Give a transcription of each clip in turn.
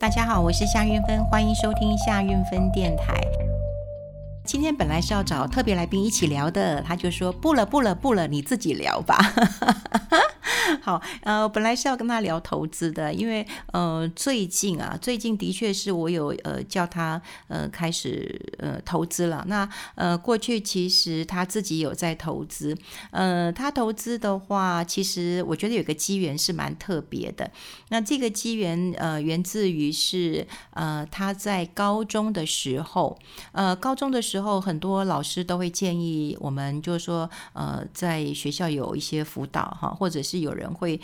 大家好，我是夏运芬，欢迎收听夏运芬电台。今天本来是要找特别来宾一起聊的，他就说不了，你自己聊吧。好，本来是要跟他聊投资的，因为最近的确是我有叫他开始投资了。那过去其实他自己有在投资，他投资的话，其实我觉得有个机缘是蛮特别的。那这个机缘源自于是他在高中的时候，很多老师都会建议我们，就是说在学校有一些辅导哈，或者是有人会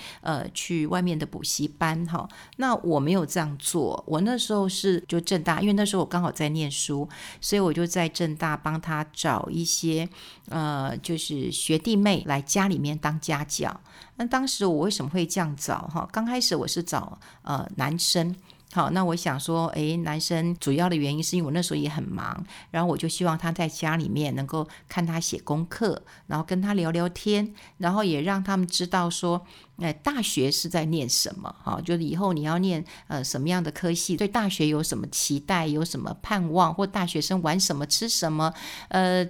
去外面的补习班哈。那我没有这样做，我那时候是就政大，因为那时候我刚好在念书，所以我就在政大帮他找一些就是学弟妹来家里面当家教。那当时我为什么会这样找哈？刚开始我是找男生。好，那我想说男生主要的原因是因为我那时候也很忙，然后我就希望他在家里面能够看他写功课，然后跟他聊聊天，然后也让他们知道说大学是在念什么，就是以后你要念什么样的科系，对大学有什么期待，有什么盼望，或大学生玩什么吃什么，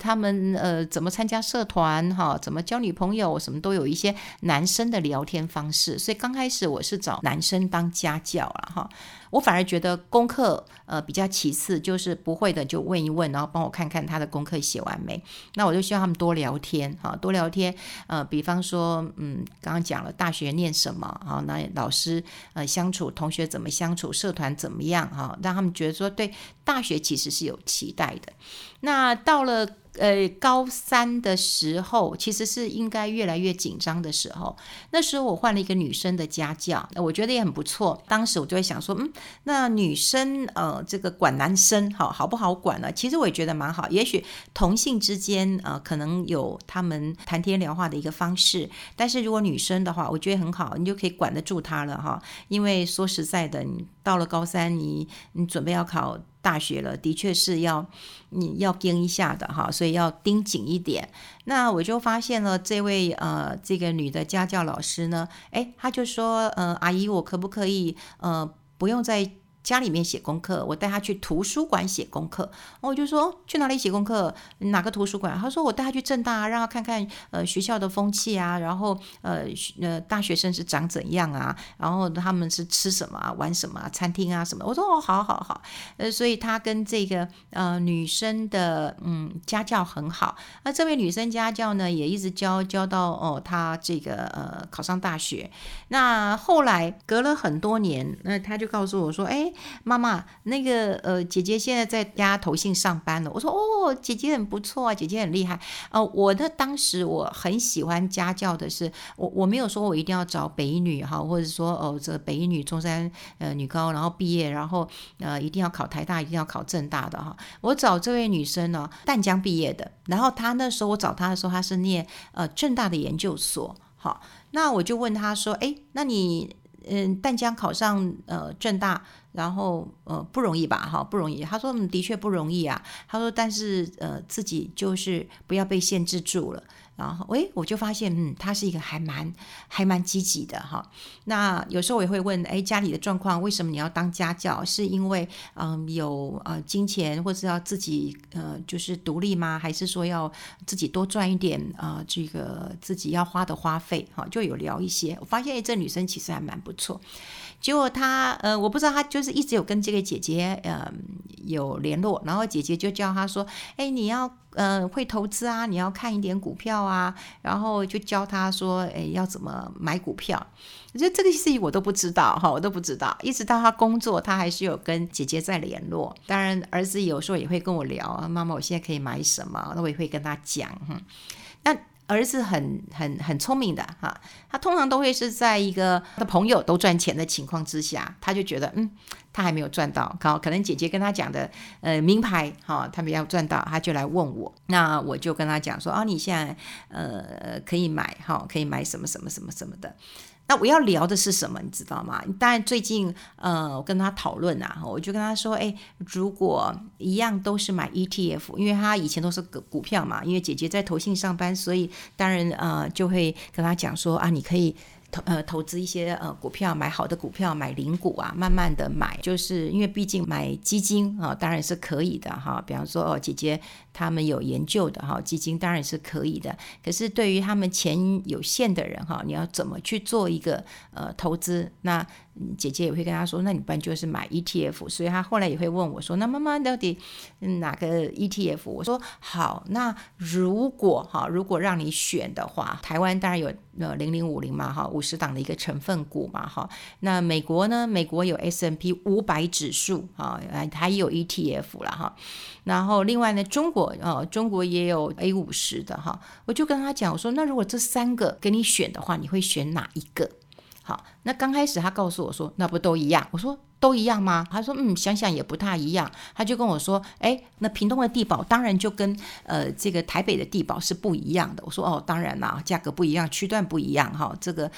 他们怎么参加社团，怎么交女朋友，什么都有一些男生的聊天方式。所以刚开始我是找男生当家教啦，我反而觉得功课比较其次，就是不会的就问一问，然后帮我看看他的功课写完没。那我就希望他们多聊天，比方说刚刚讲了大学念什么，好，那老师相处，同学怎么相处，社团怎么样，好，让他们觉得说对大学其实是有期待的。那到了高三的时候，其实是应该越来越紧张的时候。那时候我换了一个女生的家教，我觉得也很不错。当时我就会想说，那女生这个管男生好不好管呢？其实我也觉得蛮好。也许同性之间可能有他们谈天聊话的一个方式，但是如果女生的话，我觉得很好，你就可以管得住她了哈。因为说实在的，你到了高三，你准备要考大学了，的确是你要盯一下的哈，所以要盯紧一点。那我就发现了这位这个女的家教老师呢，她就说阿姨，我可不可以不用在家里面写功课，我带她去图书馆写功课。我就说去哪里写功课？哪个图书馆？她说我带她去政大，让她看看学校的风气啊，然后大学生是长怎样啊，然后他们是吃什么啊，玩什么啊，餐厅啊什么。我说哦，好。所以她跟这个女生的家教很好。那这位女生家教呢，也一直教到她这个考上大学。那后来隔了很多年，那她就告诉我说，妈妈，那个姐姐现在在家投信上班了。我说哦，姐姐很不错啊，姐姐很厉害。我的当时我很喜欢家教的是，我没有说我一定要找北一女哈，或者说这个北一女、中山女高，然后毕业，然后一定要考台大，一定要考政大的哈。我找这位女生呢，淡江毕业的，然后她那时候我找她的时候，她是念政大的研究所。好，那我就问她说，那你淡江考上政大，然后不容易吧？不容易。他说的确不容易啊。他说但是自己就是不要被限制住了。然后我就发现他是一个还蛮积极的哈。那有时候我也会问，家里的状况为什么你要当家教？是因为有金钱，或是要自己就是独立吗？还是说要自己多赚一点这个自己要花的花费哈？就有聊一些。我发现这女生其实还蛮不错。结果她我不知道她就是一直有跟这个姐姐有联络，然后姐姐就叫她说，你要会投资啊，你要看一点股票啊，然后就教他说，要怎么买股票。我觉得这个事情我都不知道，一直到他工作，他还是有跟姐姐在联络。当然儿子有时候也会跟我聊啊，妈妈我现在可以买什么，那我也会跟他讲。那儿子很聪明的哈，他通常都会是在一个他的朋友都赚钱的情况之下，他就觉得他还没有赚到，可能姐姐跟他讲的名牌他没有赚到，他就来问我。那我就跟他讲说，你现在可以买什么的。那我要聊的是什么，你知道吗？当然最近我跟他讨论啊，我就跟他说，如果一样都是买 ETF， 因为他以前都是股票嘛，因为姐姐在投信上班，所以当然就会跟他讲说，你可以投资一些股票，买好的股票，买零股啊，慢慢的买，就是因为毕竟买基金啊、当然是可以的哈，比方说姐姐他们有研究的哈，基金当然是可以的，可是对于他们钱有限的人哈，你要怎么去做一个投资？那姐姐也会跟他说，那你不然就是买 ETF， 所以他后来也会问我说，那妈妈到底哪个 ETF？ 我说好，那如果让你选的话，台湾当然有0050嘛哈，50档的一个成分股嘛哈，那美国呢？美国有 S&P500 指数啊，它也有 ETF 啦哈。然后另外呢，中国也有 A50 的哈。我就跟他讲，我说那如果这3个给你选的话，你会选哪一个？好，那刚开始他告诉我说，那不都一样？我说都一样吗？他说想想也不太一样。他就跟我说，那屏东的地保当然就跟这个台北的地保是不一样的。我说当然啦，价格不一样，区段不一样哈，这个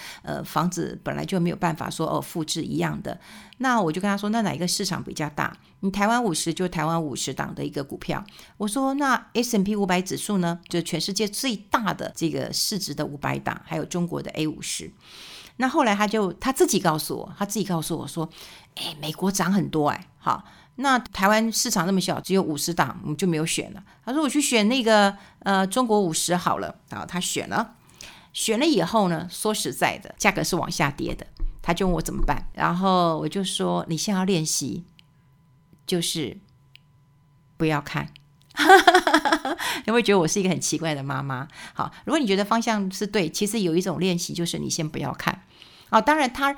房子本来就没有办法说复制一样的。那我就跟他说，那哪一个市场比较大？你台湾50就台湾50档的一个股票。我说那 S&P500 指数呢，就全世界最大的这个市值的500档，还有中国的 A50。那后来他自己告诉我说，美国涨很多好，那台湾市场那么小，只有50档，我们就没有选了。他说我去选那个中国50好了，然后他选了以后呢，说实在的，价格是往下跌的。他就问我怎么办，然后我就说你现在要练习，就是不要看。你会觉得我是一个很奇怪的妈妈。好，如果你觉得方向是对，其实有一种练习就是你先不要看。当然他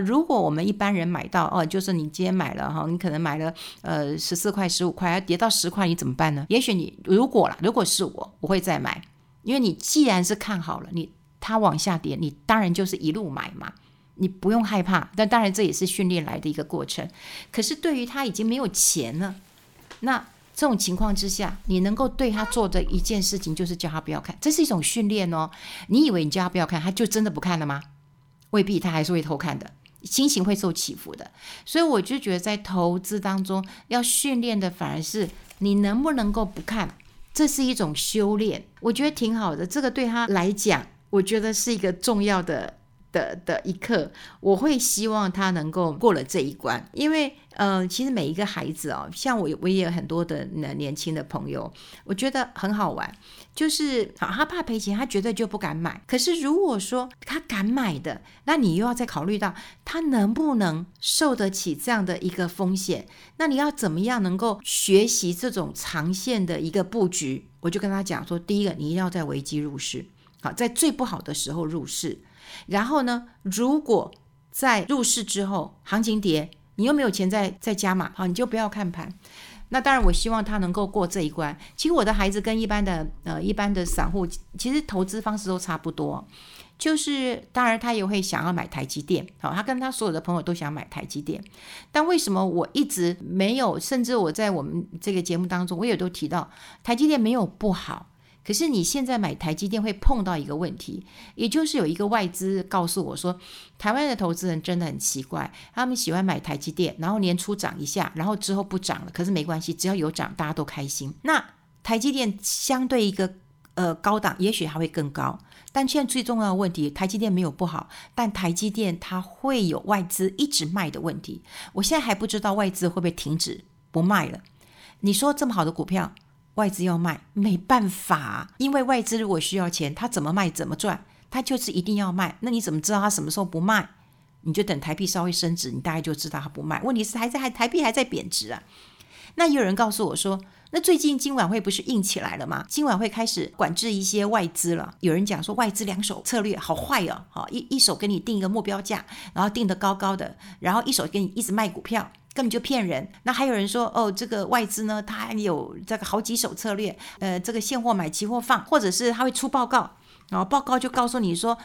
如果我们一般人买到就是你今天买了你可能买了14块15块，要跌到10块，你怎么办呢？也许你如果是我会再买，因为你既然是看好了，它往下跌，你当然就是一路买嘛，你不用害怕。但当然这也是训练来的一个过程。可是对于他已经没有钱了，那这种情况之下，你能够对他做的一件事情就是叫他不要看，这是一种训练哦。你以为你叫他不要看，他就真的不看了吗？未必，他还是会偷看的，心情会受起伏的。所以我就觉得在投资当中要训练的反而是你能不能够不看，这是一种修炼，我觉得挺好的。这个对他来讲，我觉得是一个重要的一刻，我会希望他能够过了这一关。因为其实每一个孩子像我也有很多的年轻的朋友，我觉得很好玩，就是他怕赔钱，他绝对就不敢买。可是如果说他敢买的，那你又要再考虑到他能不能受得起这样的一个风险。那你要怎么样能够学习这种长线的一个布局？我就跟他讲说，第一个，你一定要在危机入市，在最不好的时候入市。然后呢，如果在入市之后行情跌，你又没有钱再加码，你就不要看盘。那当然我希望他能够过这一关。其实我的孩子跟一般的散户其实投资方式都差不多，就是当然他也会想要买台积电，他跟他所有的朋友都想买台积电。但为什么我一直没有，甚至我在我们这个节目当中我也都提到，台积电没有不好，可是你现在买台积电会碰到一个问题，也就是有一个外资告诉我说，台湾的投资人真的很奇怪，他们喜欢买台积电，然后年初涨一下，然后之后不涨了，可是没关系，只要有涨大家都开心。那台积电相对一个高档，也许还会更高。但现在最重要的问题，台积电没有不好，但台积电它会有外资一直卖的问题。我现在还不知道外资会不会停止不卖了。你说这么好的股票外资要卖，没办法，因为外资如果需要钱，他怎么卖怎么赚，他就是一定要卖。那你怎么知道他什么时候不卖？你就等台币稍微升值，你大概就知道他不卖。问题是台币还在贬值啊。那有人告诉我说，那最近金管会不是硬起来了吗？金管会开始管制一些外资了。有人讲说外资两手策略好坏哦，一手给你定一个目标价，然后定得高高的，然后一手给你一直卖股票，根本就骗人。那还有人说这个外资呢，他还有这个好几手策略，这个现货买期货放，或者是他会出报告，然后报告就告诉你说，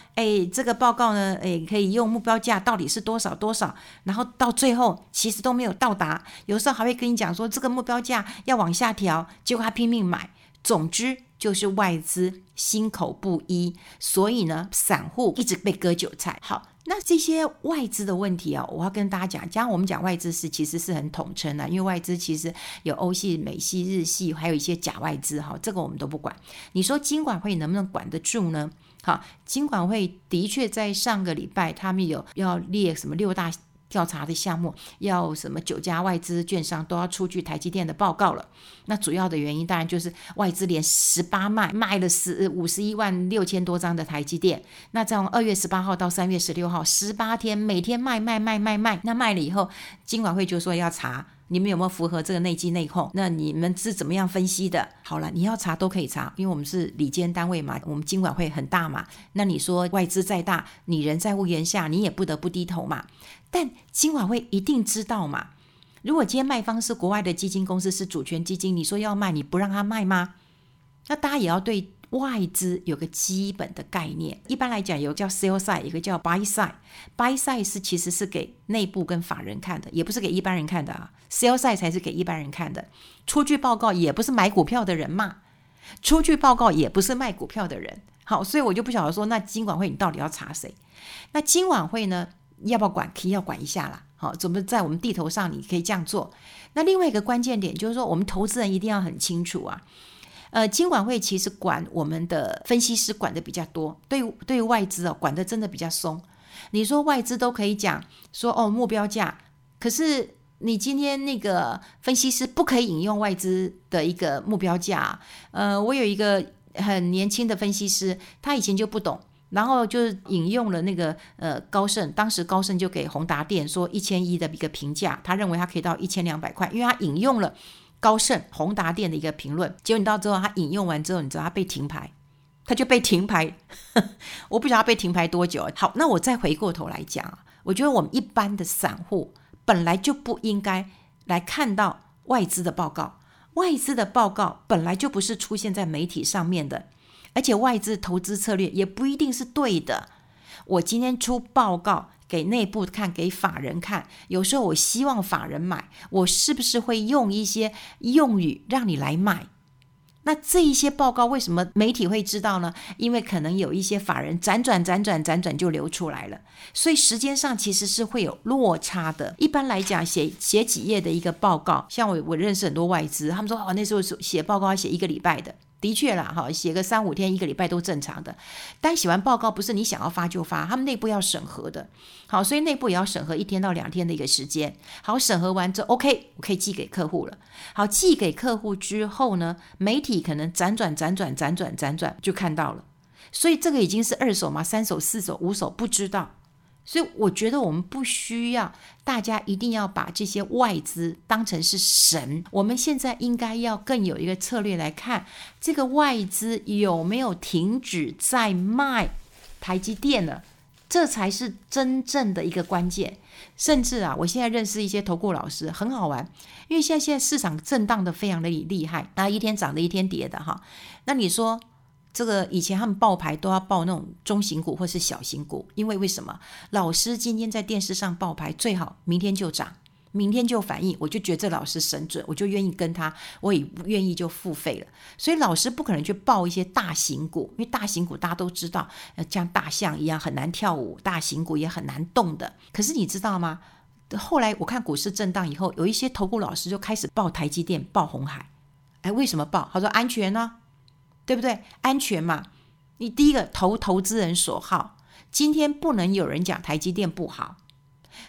这个报告呢，可以用目标价到底是多少多少，然后到最后其实都没有到达，有时候还会跟你讲说这个目标价要往下调，结果他拼命买。总之就是外资心口不一，所以呢散户一直被割韭菜。好，那这些外资的问题我要跟大家讲。我们讲外资是其实是很统称因为外资其实有欧系、美系、日系，还有一些假外资这个我们都不管。你说金管会能不能管得住呢？好，金管会的确在上个礼拜他们有要列什么6大调查的项目，要什么9家外资券商都要出具台积电的报告了。那主要的原因当然就是外资连18卖了51万6千多张的台积电，那从2月18号到3月16号18天每天卖，那卖了以后金管会就说要查你们有没有符合这个内稽内控，那你们是怎么样分析的。好了，你要查都可以查，因为我们是理监单位嘛，我们金管会很大嘛，那你说外资再大，你人在屋檐下，你也不得不低头嘛，但金管会一定知道嘛。如果今天卖方是国外的基金公司，是主权基金，你说要卖，你不让他卖吗？那大家也要对外资有个基本的概念。一般来讲有叫 Sell Side， 有个叫 Buy Side。 Buy Side 是其实是给内部跟法人看的，也不是给一般人看的啊。Sell Side 才是给一般人看的，出具报告也不是买股票的人嘛，出具报告也不是卖股票的人。好，所以我就不晓得说那金管会你到底要查谁。那金管会呢要不要管，可以要管一下啦。好，怎么在我们地头上你可以这样做。那另外一个关键点就是说我们投资人一定要很清楚啊，金管会其实管我们的分析师管的比较多，对于外资哦管的真的比较松。你说外资都可以讲说哦目标价，可是你今天那个分析师不可以引用外资的一个目标价。我有一个很年轻的分析师，他以前就不懂，然后就引用了那个高盛，当时高盛就给宏达电说1100的一个评价，他认为他可以到1200块，因为他引用了高盛宏达电的一个评论。结果你到之后他引用完之后，你知道他被停牌，他就被停牌我不晓得他被停牌多久。好，那我再回过头来讲啊，我觉得我们一般的散户本来就不应该来看到外资的报告，外资的报告本来就不是出现在媒体上面的，而且外资投资策略也不一定是对的。我今天出报告给内部看，给法人看，有时候我希望法人买，我是不是会用一些用语让你来买？那这一些报告为什么媒体会知道呢？因为可能有一些法人辗转就流出来了，所以时间上其实是会有落差的。一般来讲 写几页的一个报告，像 我认识很多外资，他们说，那时候写报告要写1个礼拜的，的确啦，写个3-5天1个礼拜都正常的，但写完报告不是你想要发就发，他们内部要审核的。好，所以内部也要审核1天到2天的一个时间。好，审核完之后 OK， 我可以寄给客户了。好，寄给客户之后呢，媒体可能辗转就看到了，所以这个已经是2手嘛，3手4手5手不知道。所以我觉得我们不需要大家一定要把这些外资当成是神，我们现在应该要更有一个策略来看这个外资有没有停止在卖台积电了，这才是真正的一个关键。甚至啊，我现在认识一些投顾老师很好玩，因为现在市场震荡的非常的厉害，那一天涨的一天跌的哈。那你说这个以前他们报牌都要报那种中型股或是小型股，因为为什么老师今天在电视上报牌最好明天就涨，明天就反应，我就觉得这老师神准，我就愿意跟他，我也愿意就付费了。所以老师不可能去报一些大型股，因为大型股大家都知道像大象一样很难跳舞，大型股也很难动的。可是你知道吗，后来我看股市震荡以后，有一些投顾老师就开始报台积电，报鸿海。哎，为什么报？他说安全啊，对不对？安全嘛，你第一个投资人所好，今天不能有人讲台积电不好，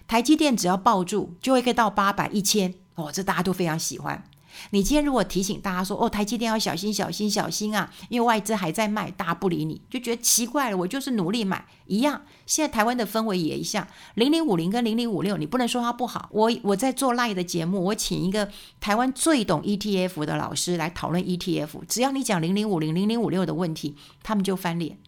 台积电只要抱住就会到800、1000，这大家都非常喜欢。你今天如果提醒大家说台积电要小心啊，因为外资还在卖，大家不理你，就觉得奇怪了，我就是努力买一样。现在台湾的氛围也一样，0050跟0056你不能说它不好。我在做 LINE 的节目，我请一个台湾最懂 ETF 的老师来讨论 ETF， 只要你讲0050 0056的问题，他们就翻脸，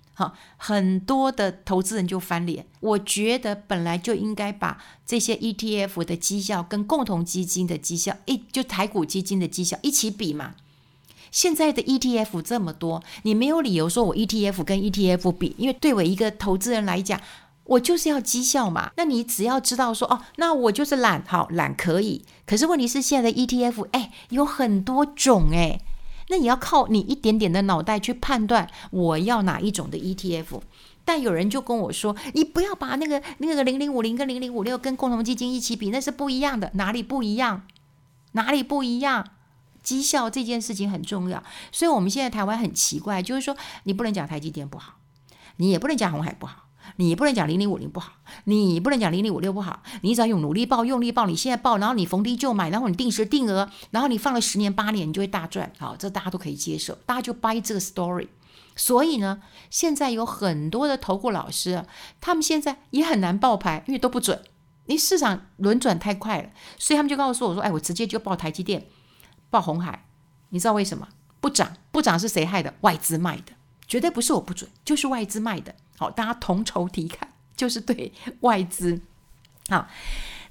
很多的投资人就翻脸。我觉得本来就应该把这些 ETF 的绩效跟共同基金的绩效，就台股基金的绩效一起比嘛。现在的 ETF 这么多，你没有理由说我 ETF 跟 ETF 比，因为对我一个投资人来讲，我就是要绩效嘛。那你只要知道说那我就是懒，好，懒可以，可是问题是现在的 ETF 有很多种那也要靠你一点点的脑袋去判断我要哪一种的 ETF。 但有人就跟我说，你不要把那个0050跟0056跟共同基金一起比，那是不一样的。哪里不一样？绩效这件事情很重要。所以我们现在台湾很奇怪，就是说你不能讲台积电不好，你也不能讲红海不好，你不能讲0050不好，你不能讲0056不好，你只要用努力报、用力报，你现在报，然后你逢低就买，然后你定时定额，然后你放了10年8年，你就会大赚。好，这大家都可以接受，大家就 buy 这个 story。所以呢，现在有很多的投顾老师啊，他们现在也很难爆牌，因为都不准，你市场轮转太快了，所以他们就告诉我说，哎，我直接就报台积电、报鸿海，你知道为什么？不涨，不涨是谁害的？外资卖的，绝对不是我不准，就是外资卖的。好，大家同仇敌忾，就是对外资。好，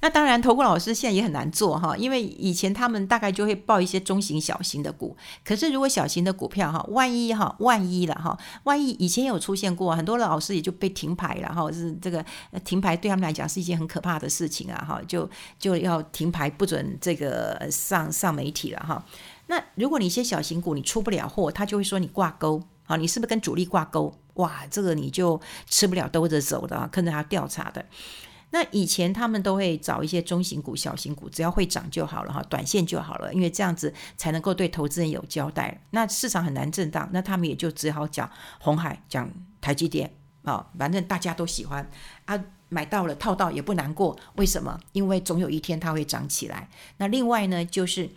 那当然投顾老师现在也很难做哈，因为以前他们大概就会报一些中型小型的股，可是如果小型的股票哈，万一以前有出现过，很多老师也就被停牌了哈，是这个停牌对他们来讲是一件很可怕的事情啊哈，就要停牌不准这个上媒体了哈。那如果你一些小型股你出不了货，他就会说你挂钩，好，你是不是跟主力挂钩？哇，这个你就吃不了兜着走的，跟着他调查的。那以前他们都会找一些中型股、小型股，只要会涨就好了，短线就好了，因为这样子才能够对投资人有交代。那市场很难震荡，那他们也就只好讲鸿海、讲台积电，反正大家都喜欢啊，买到了套到也不难过。为什么？因为总有一天它会涨起来。那另外呢，就是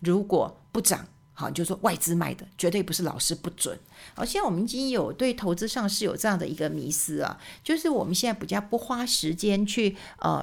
如果不涨，好，你就说外资卖的，绝对不是老师不准。好，现在我们已经有对投资上是有这样的一个迷思啊，就是我们现在比较不花时间去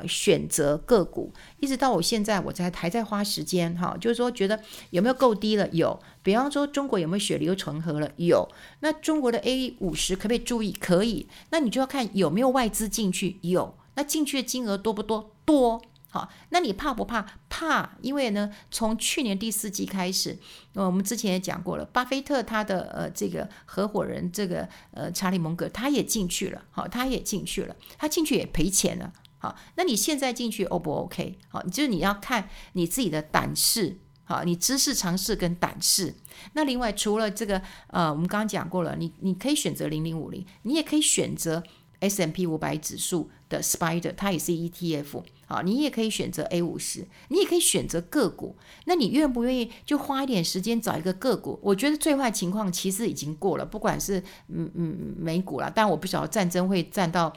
选择个股，一直到我现在我还在花时间哈，就是说觉得有没有够低了？有。比方说中国有没有血流成河了？有。那中国的 A50 可不可以注意？可以。那你就要看有没有外资进去？有。那进去的金额多不多？多。好，那你怕不怕？怕，因为呢，从去年第4季开始，我们之前也讲过了，巴菲特他的这个合伙人这个查理蒙格他也进去了，好，他也进去了，他进去也赔钱了，好，那你现在进去 O 不 OK？ 好，就是你要看你自己的胆识。好，你知识尝试跟胆识。那另外除了这个我们刚刚讲过了，你可以选择0050，你也可以选择 S&P500 指数的 Spider， 它也是 ETF。好，你也可以选择 A50， 你也可以选择个股。那你愿不愿意就花一点时间找一个个股？我觉得最坏情况其实已经过了，不管是美股啦，但我不晓得战争会战到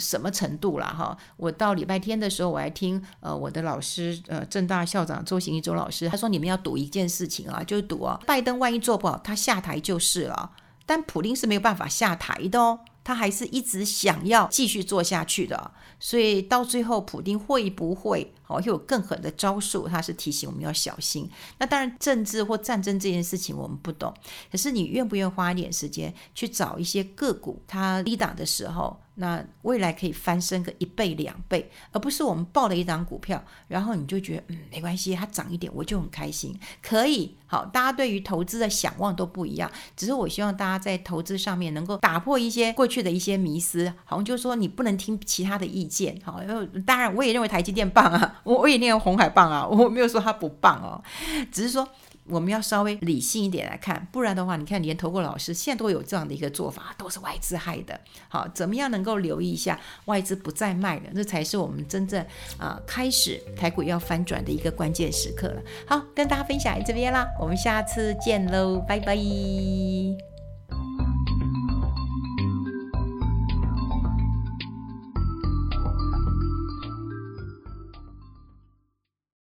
什么程度啦哈。我到礼拜天的时候，我还听我的老师政大校长周行一周老师，他说你们要赌一件事情啊，就是赌啊，拜登万一做不好，他下台就是了，但普丁是没有办法下台的哦。他还是一直想要继续做下去的，所以到最后普丁会不会有更狠的招数，他是提醒我们要小心。那当然政治或战争这件事情我们不懂，可是你愿不愿意花一点时间去找一些个股，它低档的时候那未来可以翻身个1倍2倍，而不是我们报了一档股票，然后你就觉得没关系，它涨一点我就很开心。可以，好，大家对于投资的想望都不一样，只是我希望大家在投资上面能够打破一些过去的一些迷思，好像就是说你不能听其他的意见。好，当然我也认为台积电棒啊，我也认为鸿海棒啊，我没有说它不棒哦，只是说我们要稍微理性一点来看，不然的话你看连投顾老师现在都有这样的一个做法，都是外资害的。好，怎么样能够留意一下外资不再卖了，这才是我们真正开始台股要翻转的一个关键时刻了。好，跟大家分享这边啦，我们下次见喽，拜拜。